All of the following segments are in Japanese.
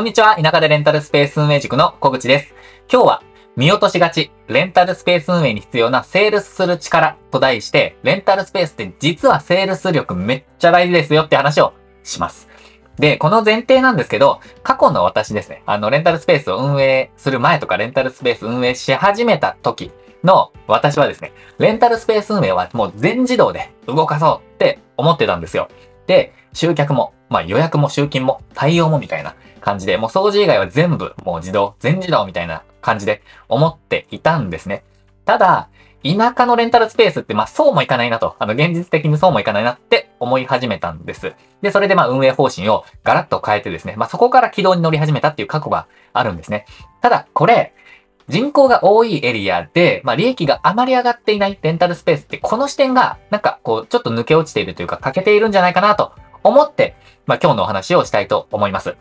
こんにちは。田舎でレンタルスペース運営塾の小口です。今日は見落としがち、レンタルスペース運営に必要なセールスする力と題して、レンタルスペースって実はセールス力めっちゃ大事ですよって話をします。で、この前提なんですけど、過去の私ですね、レンタルスペースを運営する前とか、レンタルスペース運営し始めた時の私はですね、レンタルスペース運営はもう全自動で動かそうって思ってたんですよ。で、集客も、予約も集金も対応もみたいな感じで、もう掃除以外は全部もう全自動みたいな感じで思っていたんですね。ただ、田舎のレンタルスペースってそうもいかないなと、現実的にそうもいかないなって思い始めたんです。で、それで運営方針をガラッと変えてですね、そこから軌道に乗り始めたっていう過去があるんですね。ただ、これ、人口が多いエリアで、利益があまり上がっていないレンタルスペースって、この視点が、ちょっと抜け落ちているというか、欠けているんじゃないかなと思って、今日のお話をしたいと思います。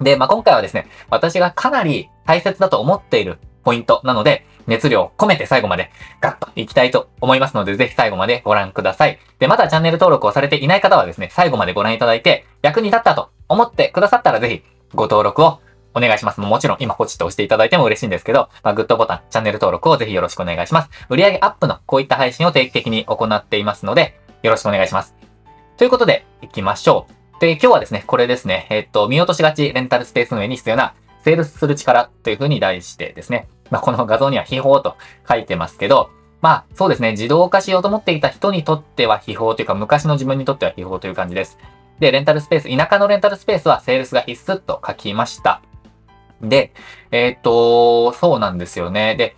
で、今回はですね、私がかなり大切だと思っているポイントなので、熱量を込めて最後までガッといきたいと思いますので、ぜひ最後までご覧ください。で、まだチャンネル登録をされていない方はですね、最後までご覧いただいて、役に立ったと思ってくださったら、ぜひご登録をお願いします。もちろん今ポチッと押していただいても嬉しいんですけど、グッドボタン、チャンネル登録をぜひよろしくお願いします。売上アップのこういった配信を定期的に行っていますので、よろしくお願いします。ということで、行きましょう。で、今日はですね、これですね、見落としがちレンタルスペース運営に必要なセールスする力というふうに題してですね、この画像には秘宝と書いてますけど、そうですね、自動化しようと思っていた人にとっては秘宝というか、昔の自分にとっては秘宝という感じです。で、レンタルスペース、田舎のレンタルスペースはセールスが必須と書きました。で、そうなんですよね。で、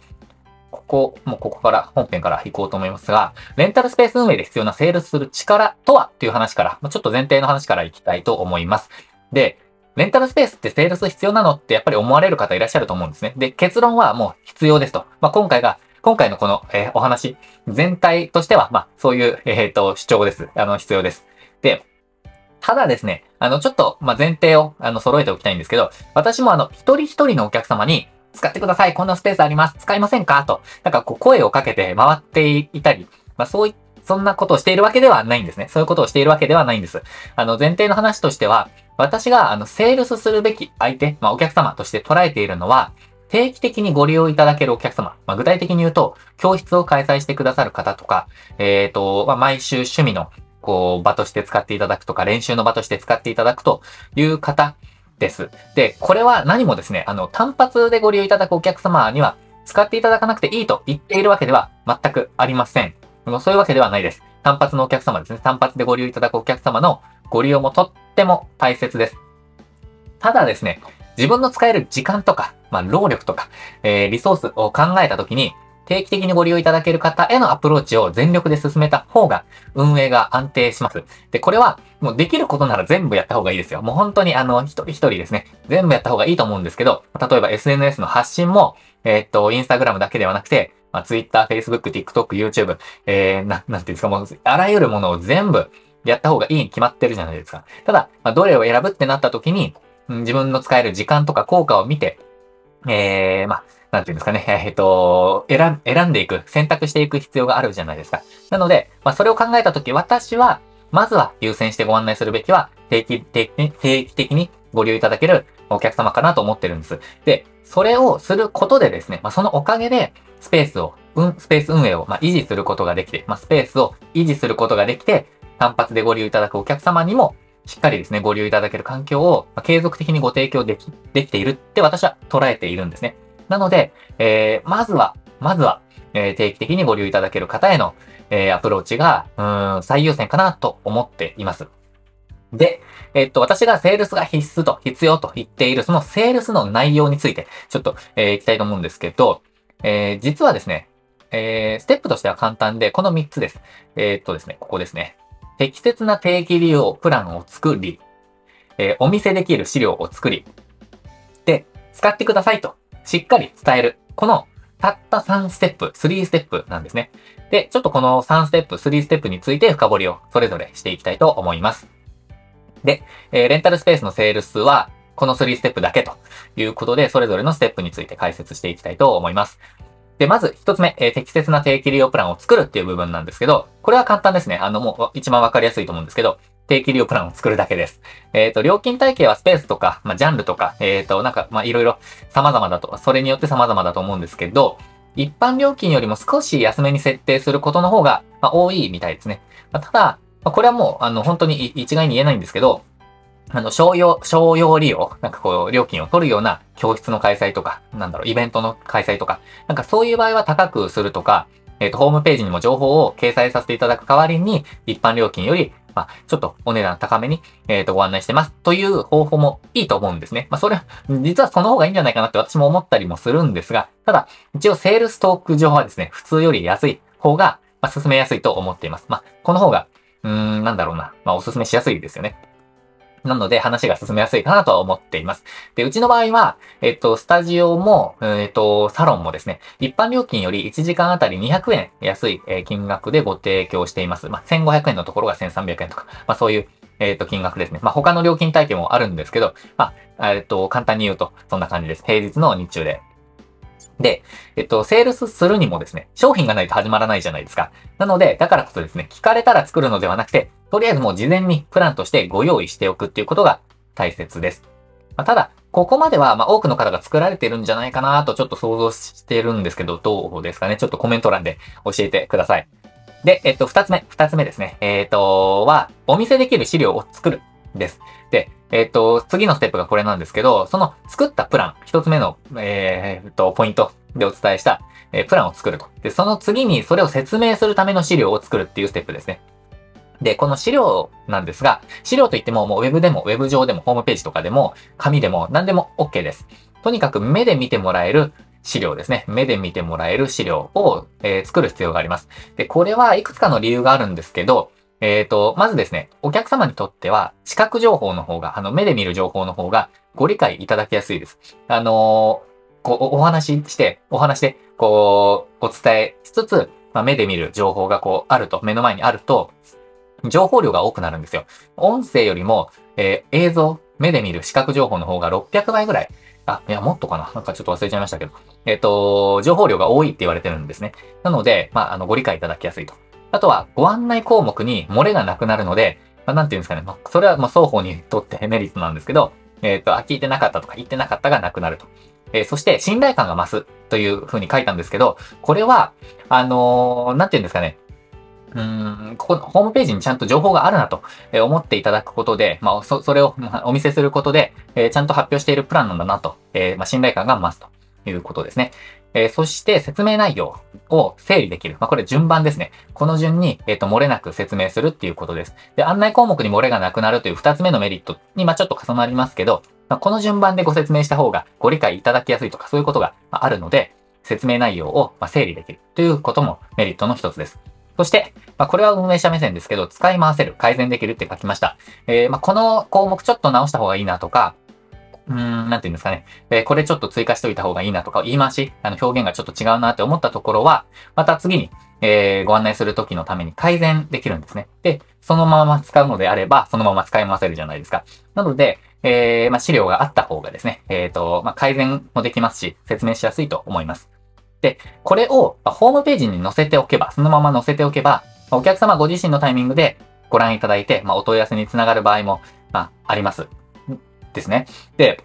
ここから、本編から行こうと思いますが、レンタルスペース運営で必要なセールスする力とはっていう話から、ちょっと前提の話から行きたいと思います。で、レンタルスペースってセールス必要なのってやっぱり思われる方いらっしゃると思うんですね。で、結論はもう必要ですと。今回のこの、お話、全体としては、そういう、主張です。必要です。で、ただですね、ちょっと、前提を、揃えておきたいんですけど、私も一人一人のお客様に、使ってください、こんなスペースあります、使いませんかと、声をかけて回っていたり、そんなことをしているわけではないんですね。そういうことをしているわけではないんです。前提の話としては、私が、セールスするべき相手、お客様として捉えているのは、定期的にご利用いただけるお客様。具体的に言うと、教室を開催してくださる方とか、毎週趣味の、場として使っていただくとか、練習の場として使っていただくという方です。で、これは何もですね、単発でご利用いただくお客様には、使っていただかなくていいと言っているわけでは全くありません。そういうわけではないです。単発のお客様ですね。単発でご利用いただくお客様のご利用もとっても大切です。ただですね、自分の使える時間とか、労力とか、リソースを考えたときに、定期的にご利用いただける方へのアプローチを全力で進めた方が、運営が安定します。で、これは、もうできることなら全部やった方がいいですよ。もう本当に一人一人ですね、全部やった方がいいと思うんですけど、例えば SNS の発信も、Instagram だけではなくて、Twitter、Facebook、TikTok、YouTube、なんていうんですか、もう、あらゆるものを全部やった方がいいに決まってるじゃないですか。ただ、どれを選ぶってなった時に、自分の使える時間とか効果を見て、なんていうんですかね、選んでいく、選択していく必要があるじゃないですか。なので、それを考えたとき、私は、まずは優先してご案内するべきは、定期的にご利用いただけるお客様かなと思ってるんです。で、それをすることでですね、そのおかげで、スペース運営を維持することができて、スペースを維持することができて、単発でご利用いただくお客様にも、しっかりですね、ご利用いただける環境を継続的にご提供できているって私は捉えているんですね。なので、まずは、定期的にご利用いただける方への、アプローチが、最優先かなと思っています。で、私がセールスが必要と言っている、そのセールスの内容について、ちょっと、いきたいと思うんですけど、実はですね、ステップとしては簡単で、この3つです。ですね、ここですね。適切な定期利用プランを作り、お見せできる資料を作り、で、使ってくださいと、しっかり伝える。この、たった3ステップ、3ステップなんですね。で、ちょっとこの3ステップ、3ステップについて深掘りをそれぞれしていきたいと思います。で、レンタルスペースのセールスは、この3ステップだけということで、それぞれのステップについて解説していきたいと思います。で、まず一つ目、適切な定期利用プランを作るっていう部分なんですけど、これは簡単ですね。もう一番わかりやすいと思うんですけど、定期利用プランを作るだけです。料金体系はスペースとか、ジャンルとか、いろいろ様々だと、それによって様々だと思うんですけど、一般料金よりも少し安めに設定することの方が、多いみたいですね。ただ、これはもう、本当に一概に言えないんですけど、商用利用、料金を取るような教室の開催とか、イベントの開催とか、そういう場合は高くするとか、ホームページにも情報を掲載させていただく代わりに、一般料金より、ちょっとお値段高めに、ご案内してますという方法もいいと思うんですね。それは、実はその方がいいんじゃないかなって私も思ったりもするんですが、ただ、一応セールストーク上はですね、普通より安い方が、進めやすいと思っています。この方が、おすすめしやすいですよね。なので、話が進めやすいかなとは思っています。で、うちの場合は、スタジオも、サロンもですね、一般料金より1時間あたり200円安い金額でご提供しています。1500円のところが1300円とか、そういう、金額ですね。他の料金体系もあるんですけど、簡単に言うと、そんな感じです。平日の日中で。で、セールスするにもですね、商品がないと始まらないじゃないですか。なので、だからこそですね、聞かれたら作るのではなくて、とりあえずもう事前にプランとしてご用意しておくっていうことが大切です。ただ、ここまでは多くの方が作られてるんじゃないかなとちょっと想像してるんですけど、どうですかね？ちょっとコメント欄で教えてください。で、二つ目ですね。は、お見せできる資料を作るです。で、次のステップがこれなんですけど、その作ったプラン、一つ目の、ポイントでお伝えした、プランを作ると。で、その次にそれを説明するための資料を作るっていうステップですね。で、この資料なんですが、資料といっても、もうウェブでも、ウェブ上でも、ホームページとかでも、紙でも、何でも OK です。とにかく目で見てもらえる資料ですね。目で見てもらえる資料を、作る必要があります。で、これはいくつかの理由があるんですけど、まずですね、お客様にとっては、視覚情報の方が、目で見る情報の方が、ご理解いただきやすいです。お話で、お伝えしつつ、目で見る情報があると、目の前にあると、情報量が多くなるんですよ。音声よりも、映像、目で見る視覚情報の方が600倍ぐらい。もっとかな？ちょっと忘れちゃいましたけど。情報量が多いって言われてるんですね。なので、ご理解いただきやすいと。あとは、ご案内項目に漏れがなくなるので、なんていうんですかね。それは、双方にとってメリットなんですけど、聞いてなかったとか、言ってなかったがなくなると。そして、信頼感が増すというふうに書いたんですけど、これは、なんていうんですかね。ホームページにちゃんと情報があるなと思っていただくことで、それをお見せすることで、ちゃんと発表しているプランなんだなと、信頼感が増すということですね。そして説明内容を整理できる。これ順番ですね。この順に、漏れなく説明するっていうことです。で、案内項目に漏れがなくなるという2つ目のメリットに、ちょっと重なりますけど、この順番でご説明した方がご理解いただきやすいとか、そういうことがあるので、説明内容を整理できるということもメリットの一つです。そして、これは運営者目線ですけど、使い回せる、改善できるって書きました。この項目ちょっと直した方がいいなとか、なんて言うんですかね。これちょっと追加しておいた方がいいなとか、言い回し、表現がちょっと違うなって思ったところは、また次に、ご案内するときのために改善できるんですね。で、そのまま使うのであれば、そのまま使い回せるじゃないですか。なので、資料があった方がですね、改善もできますし、説明しやすいと思います。で、これをホームページに載せておけば、そのまま載せておけば、お客様ご自身のタイミングでご覧いただいて、お問い合わせにつながる場合も、あります。ですね。で、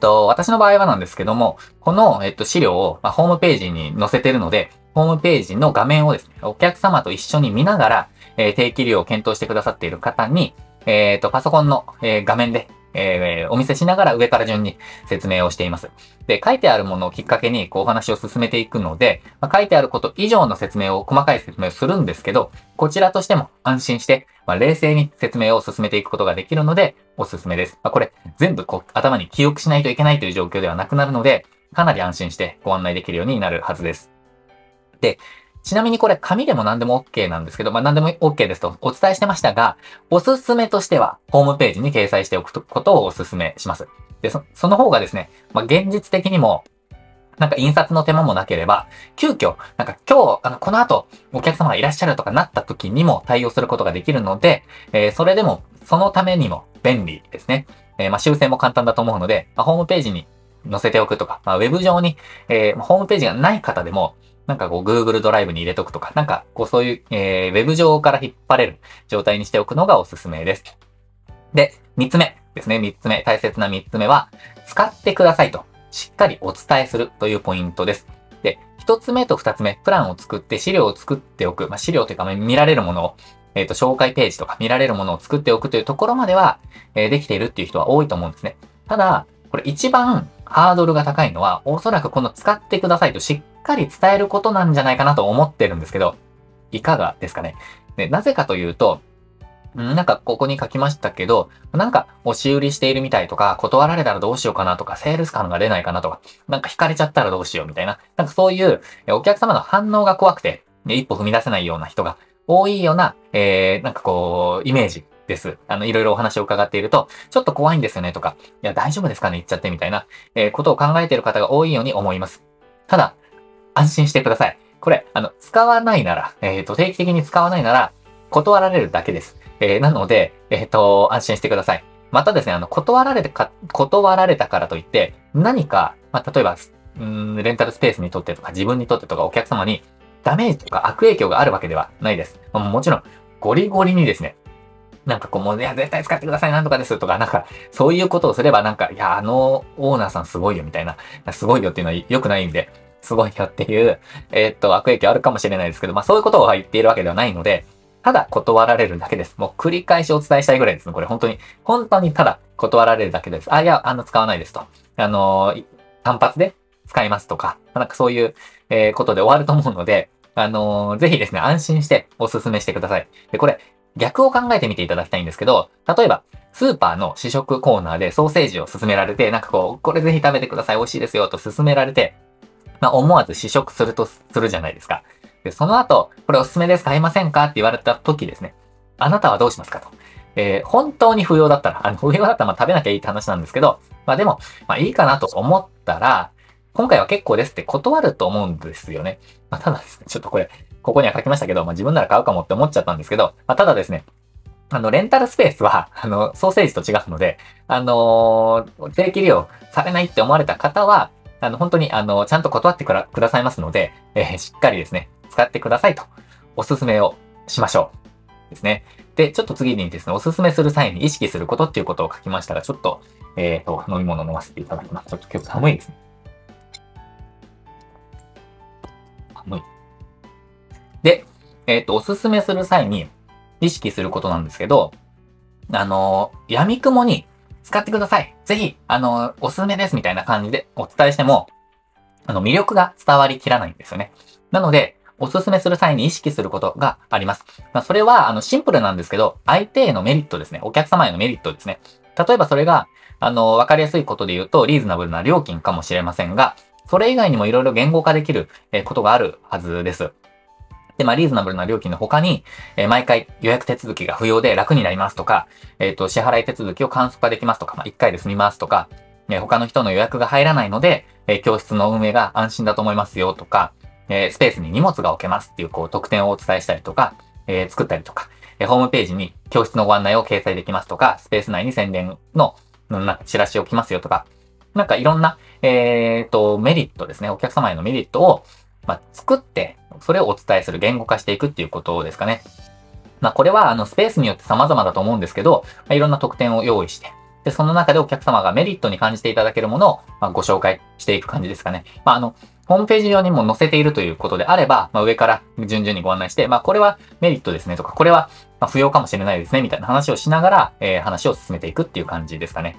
私の場合はなんですけども、この、資料を、ホームページに載せてるので、ホームページの画面をですね、お客様と一緒に見ながら、定期利用を検討してくださっている方に、パソコンの、画面で、お見せしながら上から順に説明をしています。で、書いてあるものをきっかけにお話を進めていくので、書いてあること以上の説明を、細かい説明をするんですけど、こちらとしても安心して、冷静に説明を進めていくことができるので、おすすめです。これ、全部頭に記憶しないといけないという状況ではなくなるので、かなり安心してご案内できるようになるはずです。で、ちなみにこれ紙でも何でも OK なんですけど、何でも OK ですとお伝えしてましたが、おすすめとしてはホームページに掲載しておくことをおすすめします。で、その方がですね、現実的にも、印刷の手間もなければ、急遽、今日、この後、お客様がいらっしゃるとかなった時にも対応することができるので、それでも、そのためにも便利ですね。修正も簡単だと思うので、ホームページに載せておくとか、ウェブ上に、ホームページがない方でも、なんかこう Google ドライブに入れとくとか、なんかこうそういう、ウェブ上から引っ張れる状態にしておくのがおすすめです。で、3つ目ですね。大切な3つ目は、使ってくださいとしっかりお伝えするというポイントです。で、1つ目と2つ目、プランを作って資料を作っておく。まあ、資料というか見られるものを、紹介ページとか見られるものを作っておくというところまでは、できているっていう人は多いと思うんですね。ただ、これ一番ハードルが高いのは、おそらくこの使ってくださいとしっかり伝えることなんじゃないかなと思ってるんですけど、いかがですかね。で、なぜかというと、なんかここに書きましたけど、なんか押し売りしているみたいとか、断られたらどうしようかなとか、セールス感が出ないかなとか、なんか惹かれちゃったらどうしようみたいな、なんかそういうお客様の反応が怖くて、一歩踏み出せないような人が多いような、なんかこう、イメージです。いろいろお話を伺っていると、ちょっと怖いんですよねとか、いや大丈夫ですかね言っちゃってみたいな、ことを考えている方が多いように思います。ただ、安心してください。これ、使わないなら、定期的に使わないなら、断られるだけです。なので、安心してください。またですね、断られたからといって、何か、まあ、例えば、レンタルスペースにとってとか、自分にとってとか、お客様にダメージとか悪影響があるわけではないです。もちろん、ゴリゴリにですね、なんかこう、もう、いや、絶対使ってください、なんとかですとか、なんか、そういうことをすれば、なんか、いや、オーナーさんすごいよ、みたいな、すごいよっていうのは良くないんで、すごいよっていう、悪影響あるかもしれないですけど、まあ、そういうことを言っているわけではないので、ただ断られるだけです。もう繰り返しお伝えしたいぐらいですね。これ本当にただ断られるだけです。あ、いや、使わないですと。単発で使いますとか、なんかそういう、ことで終わると思うので、ぜひですね、安心してお勧めしてください。で、これ、逆を考えてみていただきたいんですけど、例えば、スーパーの試食コーナーでソーセージを勧められて、なんかこう、これぜひ食べてください、美味しいですよと勧められて、まあ、思わず試食するじゃないですか。で、その後、これおすすめです、買いませんかって言われた時ですね。あなたはどうしますかと。本当に不要だったらまあ食べなきゃいいって話なんですけど、まあでも、まあいいかなと思ったら、今回は結構ですって断ると思うんですよね。まあ、ただですね、ちょっとこれ、ここには書きましたけど、まあ自分なら買うかもって思っちゃったんですけど、まあ、ただですね、レンタルスペースは、ソーセージと違うので、定期利用されないって思われた方は、本当に、ちゃんと断ってくださいますので、しっかりですね、使ってくださいと、おすすめをしましょう。ですね。で、ちょっと次にですね、おすすめする際に意識することっていうことを書きましたら、ちょっと、飲み物飲ませていただきます。ちょっと今日寒いですね。寒い。で、おすすめする際に意識することなんですけど、闇雲に使ってください。ぜひ、おすすめですみたいな感じでお伝えしても、魅力が伝わりきらないんですよね。なので、おすすめする際に意識することがあります。まあ、それは、シンプルなんですけど、相手へのメリットですね。お客様へのメリットですね。例えばそれが、わかりやすいことで言うと、リーズナブルな料金かもしれませんが、それ以外にもいろいろ言語化できることがあるはずです。で、まあ、リーズナブルな料金の他に、毎回予約手続きが不要で楽になりますとか、支払い手続きを簡素化できますとか、まあ、1回で済みますとか、他の人の予約が入らないので、教室の運営が安心だと思いますよとか、スペースに荷物が置けますっていう、こう、特典をお伝えしたりとか、作ったりとか、ホームページに教室のご案内を掲載できますとか、スペース内に宣伝の、なんかチラシを置きますよとか、なんかいろんな、メリットですね、お客様へのメリットを、まあ、作って、それをお伝えする、言語化していくっていうことですかね。まあ、これは、スペースによって様々だと思うんですけど、まあ、いろんな特典を用意して、で、その中でお客様がメリットに感じていただけるものを、まあ、ご紹介していく感じですかね。まあ、ホームページ上にも載せているということであれば、まあ、上から順々にご案内して、まあ、これはメリットですねとか、これは不要かもしれないですねみたいな話をしながら、話を進めていくっていう感じですかね。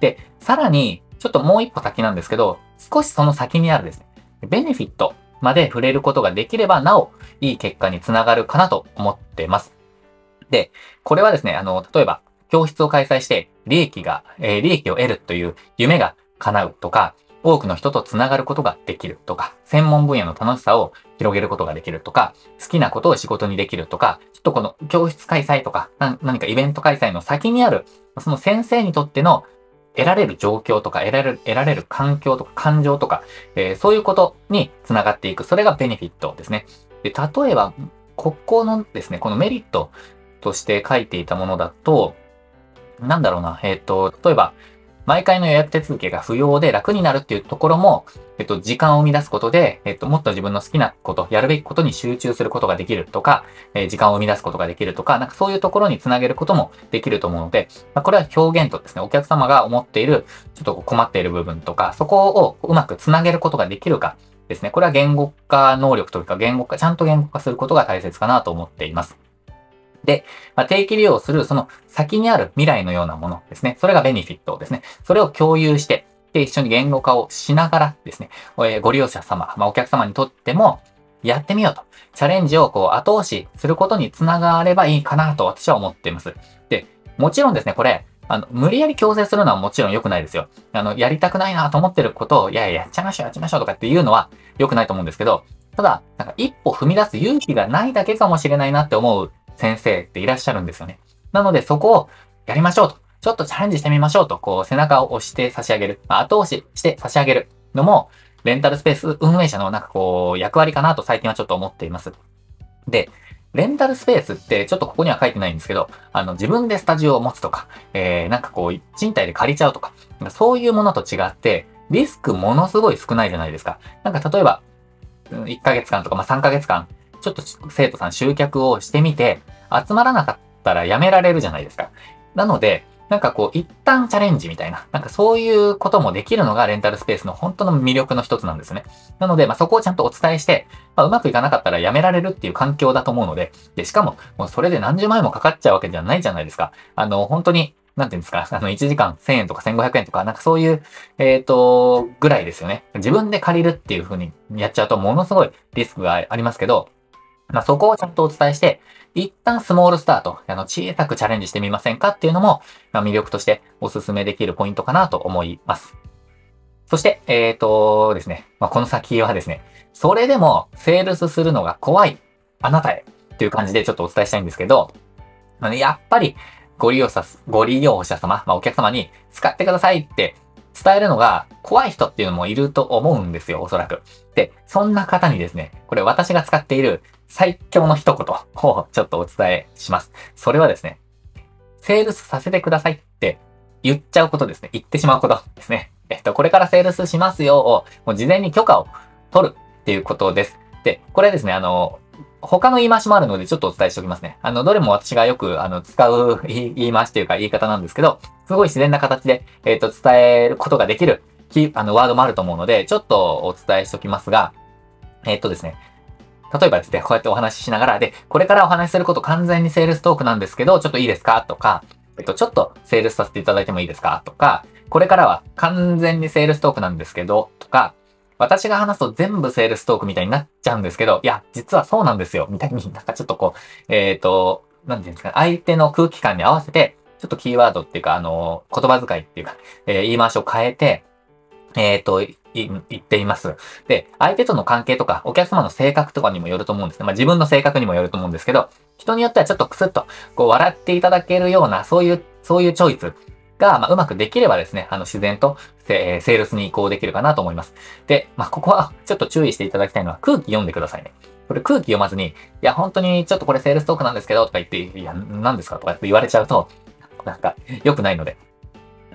で、さらに、ちょっともう一歩先なんですけど、少しその先にあるですね、ベネフィットまで触れることができれば、なおいい結果につながるかなと思ってます。で、これはですね、例えば、教室を開催して、利益を得るという夢が叶うとか、多くの人とつながることができるとか、専門分野の楽しさを広げることができるとか、好きなことを仕事にできるとか、ちょっとこの教室開催とか、何かイベント開催の先にある、その先生にとっての得られる状況とか、得られる環境とか、感情とか、そういうことにつながっていく。それがベネフィットですね。で、例えば、ここのですね、このメリットとして書いていたものだと、なんだろうな、例えば、毎回の予約手続きが不要で楽になるっていうところも、時間を生み出すことで、もっと自分の好きなこと、やるべきことに集中することができるとか、時間を生み出すことができるとか、なんかそういうところにつなげることもできると思うので、まあ、これは表現とですね、お客様が思っている、ちょっと困っている部分とか、そこをうまくつなげることができるかですね。これは言語化能力というか、ちゃんと言語化することが大切かなと思っています。で、まあ、定期利用するその先にある未来のようなものですね。それがベネフィットですね。それを共有して、で、一緒に言語化をしながらですね、ご利用者様、まあ、お客様にとっても、やってみようと。チャレンジをこう後押しすることにつながればいいかなと私は思っています。で、もちろんですね、これ、無理やり強制するのはもちろん良くないですよ。やりたくないなと思ってることを、いやいや、やっちゃいましょうとかっていうのは良くないと思うんですけど、ただ、なんか一歩踏み出す勇気がないだけかもしれないなって思う先生っていらっしゃるんですよね。なのでそこをやりましょうと。ちょっとチャレンジしてみましょうと。こう背中を押して差し上げる。後押しして差し上げるのも、レンタルスペース運営者のなんかこう役割かなと最近はちょっと思っています。で、レンタルスペースってちょっとここには書いてないんですけど、自分でスタジオを持つとか、なんかこう賃貸で借りちゃうとか、そういうものと違ってリスクものすごい少ないじゃないですか。なんか例えば、1ヶ月間とか、まあ、3ヶ月間、ちょっと生徒さん集客をしてみて、集まらなかったらやめられるじゃないですか。なので、なんかこう、一旦チャレンジみたいな、なんかそういうこともできるのがレンタルスペースの本当の魅力の一つなんですね。なので、まあ、そこをちゃんとお伝えして、まあ、うまくいかなかったらやめられるっていう環境だと思うので、で、しかも、もうそれで何十万円もかかっちゃうわけじゃないじゃないですか。本当に、なんていうんですか、1時間1000円とか1500円とか、なんかそういう、ぐらいですよね。自分で借りるっていう風にやっちゃうとものすごいリスクがありますけど、まあ、そこをちゃんとお伝えして、一旦スモールスタート、小さくチャレンジしてみませんかっていうのも、まあ、魅力としてお勧めできるポイントかなと思います。そして、ですね、まあ、この先はですね、それでもセールスするのが怖いあなたへという感じでちょっとお伝えしたいんですけど、まあね、やっぱりご利用者様、まあ、お客様に使ってくださいって伝えるのが怖い人っていうのもいると思うんですよ、おそらく。で、そんな方にですね、これ私が使っている最強の一言をちょっとお伝えします。それはですね、セールスさせてくださいって言っちゃうことですね。言ってしまうことですね。これからセールスしますよを、もう事前に許可を取るっていうことです。で、これですね、他の言い回しもあるのでちょっとお伝えしておきますね。どれも私がよく使う言い回しというか言い方なんですけど、すごい自然な形で、伝えることができる、ワードもあると思うので、ちょっとお伝えしておきますが、ですね、例えばですね、こうやってお話ししながら、で、これからお話しすること完全にセールストークなんですけど、ちょっといいですかとか、ちょっとセールスさせていただいてもいいですかとか、これからは完全にセールストークなんですけど、とか、私が話すと全部セールストークみたいになっちゃうんですけど、いや、実はそうなんですよ、みたいになんかちょっとこう、なんていうんですか、相手の空気感に合わせて、ちょっとキーワードっていうか、言葉遣いっていうか、言い回しを変えて、言っています。で、相手との関係とか、お客様の性格とかにもよると思うんですね。まあ自分の性格にもよると思うんですけど、人によってはちょっとクスッと、こう、笑っていただけるような、そういうチョイスが、まあうまくできればですね、自然とセールスに移行できるかなと思います。で、まあここはちょっと注意していただきたいのは、空気読んでくださいね。これ空気読まずに、いや、本当にちょっとこれセールストークなんですけど、とか言って、いや、何ですかとかって言われちゃうと、なんか、良くないので。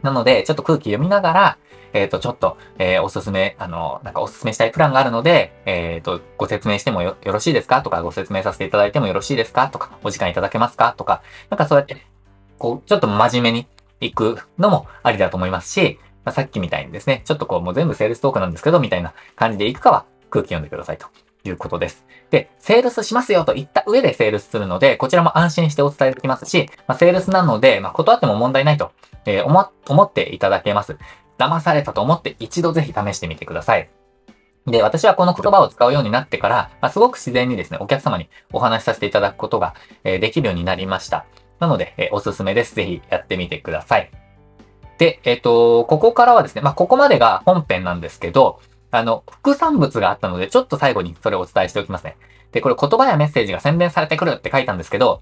なので、ちょっと空気読みながら、ちょっと、おすすめしたいプランがあるので、ご説明してもよろしいですかとか、ご説明させていただいてもよろしいですかとか、お時間いただけますかとか、なんかそうやって、こう、ちょっと真面目に行くのもありだと思いますし、まあ、さっきみたいにですね、ちょっとこう、もう全部セールストークなんですけど、みたいな感じで行くかは、空気読んでくださいということです。で、セールスしますよと言った上でセールスするので、こちらも安心してお伝えできますし、まあ、セールスなので、まあ、断っても問題ないと、思っていただけます。騙されたと思って一度ぜひ試してみてください。で、私はこの言葉を使うようになってから、まあ、すごく自然にですね、お客様にお話しさせていただくことが、できるようになりました。なので、おすすめです。ぜひやってみてください。で、ここからはですね、まあ、ここまでが本編なんですけど、副産物があったので、ちょっと最後にそれをお伝えしておきますね。で、これ言葉やメッセージが宣伝されてくるって書いたんですけど、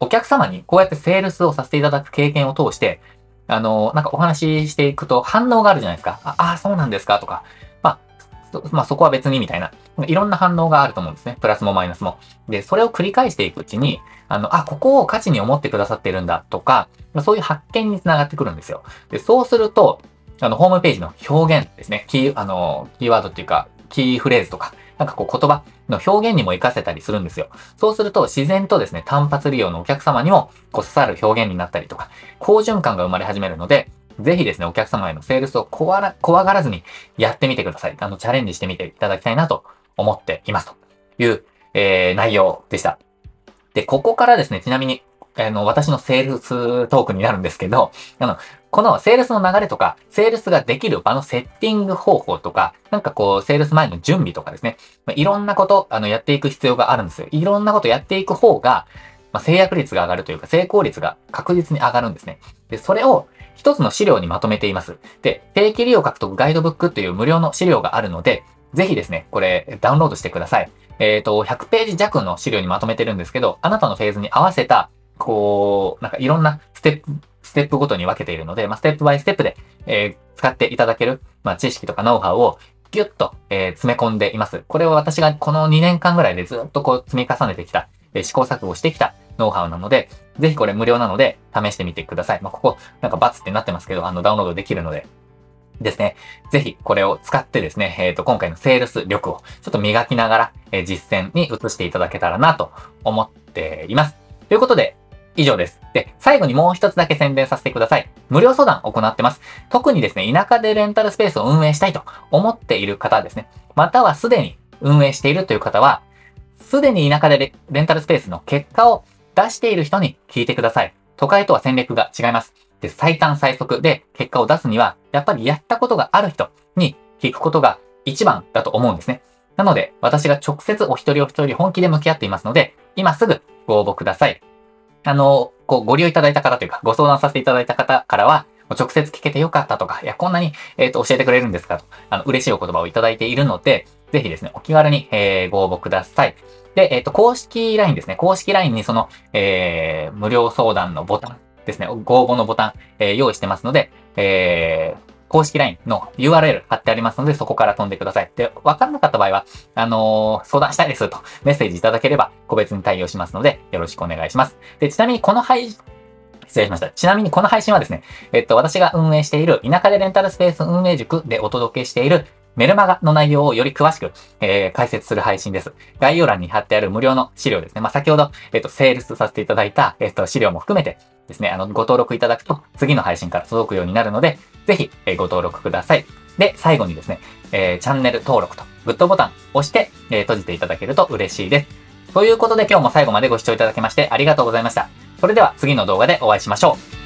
お客様にこうやってセールスをさせていただく経験を通して、なんかお話ししていくと反応があるじゃないですか。ああ、そうなんですかとか。まあ、まあ、そこは別にみたいな、いろんな反応があると思うんですね。プラスもマイナスも。で、それを繰り返していくうちに、ここを価値に思ってくださってるんだとか、そういう発見につながってくるんですよ。で、そうすると、ホームページの表現ですね。キーワードっていうか、キーフレーズとか、言葉の表現にも活かせたりするんですよ。そうすると自然とですね、単発利用のお客様にも刺さる表現になったりとか、好循環が生まれ始めるので、ぜひですね、お客様へのセールスを怖がらずにやってみてください。チャレンジしてみていただきたいなと思っています。という、内容でした。で、ここからですね、ちなみに、私のセールストークになるんですけど、このセールスの流れとか、セールスができる場のセッティング方法とか、セールス前の準備とかですね、いろんなこと、やっていく必要があるんですよ。いろんなことやっていく方が、制約率が上がるというか、成功率が確実に上がるんですね。で、それを一つの資料にまとめています。で、定期利用獲得ガイドブックという無料の資料があるので、ぜひですね、これダウンロードしてください。100ページ弱の資料にまとめてるんですけど、あなたのフェーズに合わせた、いろんなステップごとに分けているので、ステップバイステップで、使っていただける、知識とかノウハウをギュッと、詰め込んでいます。これは私がこの2年間ぐらいでずっと積み重ねてきた、試行錯誤してきたノウハウなので、ぜひこれ無料なので試してみてください。ここ、バツってなってますけど、ダウンロードできるので。ですね。ぜひこれを使ってですね、今回のセールス力をちょっと磨きながら、実践に移していただけたらなと思っています。ということで、以上です。で、最後にもう一つだけ宣伝させてください。無料相談を行ってます。特にですね、田舎でレンタルスペースを運営したいと思っている方ですね。またはすでに運営しているという方は、すでに田舎でレンタルスペースの結果を出している人に聞いてください。都会とは戦略が違います。で、最短最速で結果を出すには、やっぱりやったことがある人に聞くことが一番だと思うんですね。なので、私が直接お一人お一人本気で向き合っていますので、今すぐご応募ください。ご利用いただいた方というか、ご相談させていただいた方からは、直接聞けてよかったとか、いや、こんなに、教えてくれるんですかと、嬉しいお言葉をいただいているので、ぜひですね、お気軽に、ご応募ください。で、公式 LINE ですね。公式 LINE にその、無料相談のボタンですね。ご応募のボタン、用意してますので、公式 LINE の URL 貼ってありますので、そこから飛んでください。で、わからなかった場合は、相談したいですとメッセージいただければ、個別に対応しますので、よろしくお願いします。で、ちなみにこの配信はですね、私が運営している、田舎でレンタルスペース運営塾でお届けしている、メルマガの内容をより詳しく、解説する配信です。概要欄に貼ってある無料の資料ですね。先ほど、セールスさせていただいた、資料も含めてですね、ご登録いただくと、次の配信から届くようになるので、ぜひ、ご登録ください。で、最後にですね、チャンネル登録と、グッドボタンを押して、閉じていただけると嬉しいです。ということで、今日も最後までご視聴いただきましてありがとうございました。それでは、次の動画でお会いしましょう。